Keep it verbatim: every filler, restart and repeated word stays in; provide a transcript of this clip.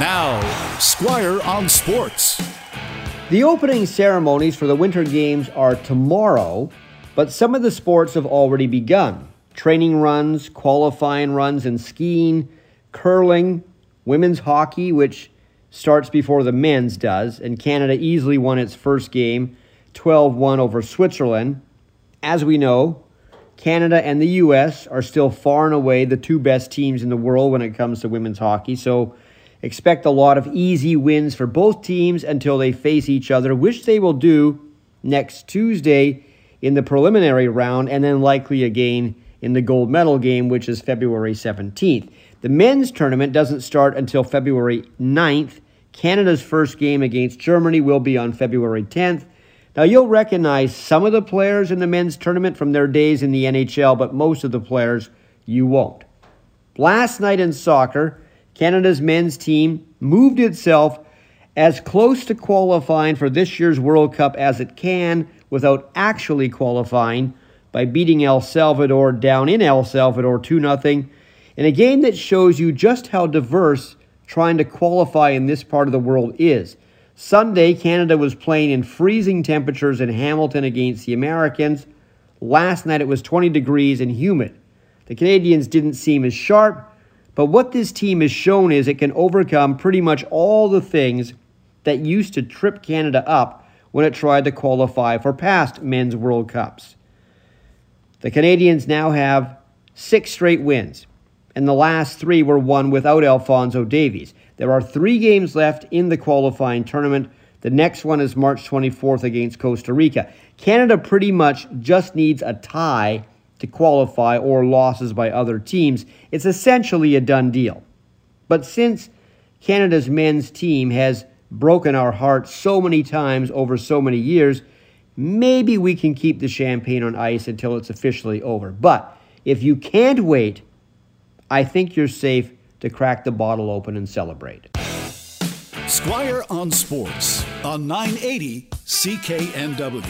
Now, Squire on Sports. The opening ceremonies for the Winter Games are tomorrow, but some of the sports have already begun. Training runs, qualifying runs in skiing, curling, women's hockey, which starts before the men's does, and Canada easily won its first game, twelve one over Switzerland. As we know, Canada and the U S are still far and away the two best teams in the world when it comes to women's hockey, so expect a lot of easy wins for both teams until they face each other, which they will do next Tuesday in the preliminary round, and then likely again in the gold medal game, which is February seventeenth. The men's tournament doesn't start until February ninth. Canada's first game against Germany will be on February tenth. Now, you'll recognize some of the players in the men's tournament from their days in the N H L, but most of the players you won't. Last night in soccer, Canada's men's team moved itself as close to qualifying for this year's World Cup as it can without actually qualifying by beating El Salvador down in El Salvador two nothing in a game that shows you just how diverse trying to qualify in this part of the world is. Sunday, Canada was playing in freezing temperatures in Hamilton against the Americans. Last night it was twenty degrees and humid. The Canadians didn't seem as sharp, but what this team has shown is it can overcome pretty much all the things that used to trip Canada up when it tried to qualify for past men's World Cups. The Canadians now have six straight wins, and the last three were won without Alphonso Davies. There are three games left in the qualifying tournament. The next one is March twenty-fourth against Costa Rica. Canada pretty much just needs a tie to qualify or losses by other teams. It's essentially a done deal. But since Canada's men's team has broken our hearts so many times over so many years, maybe we can keep the champagne on ice until it's officially over. But if you can't wait, I think you're safe to crack the bottle open and celebrate. Squire on Sports on nine eighty C K N W.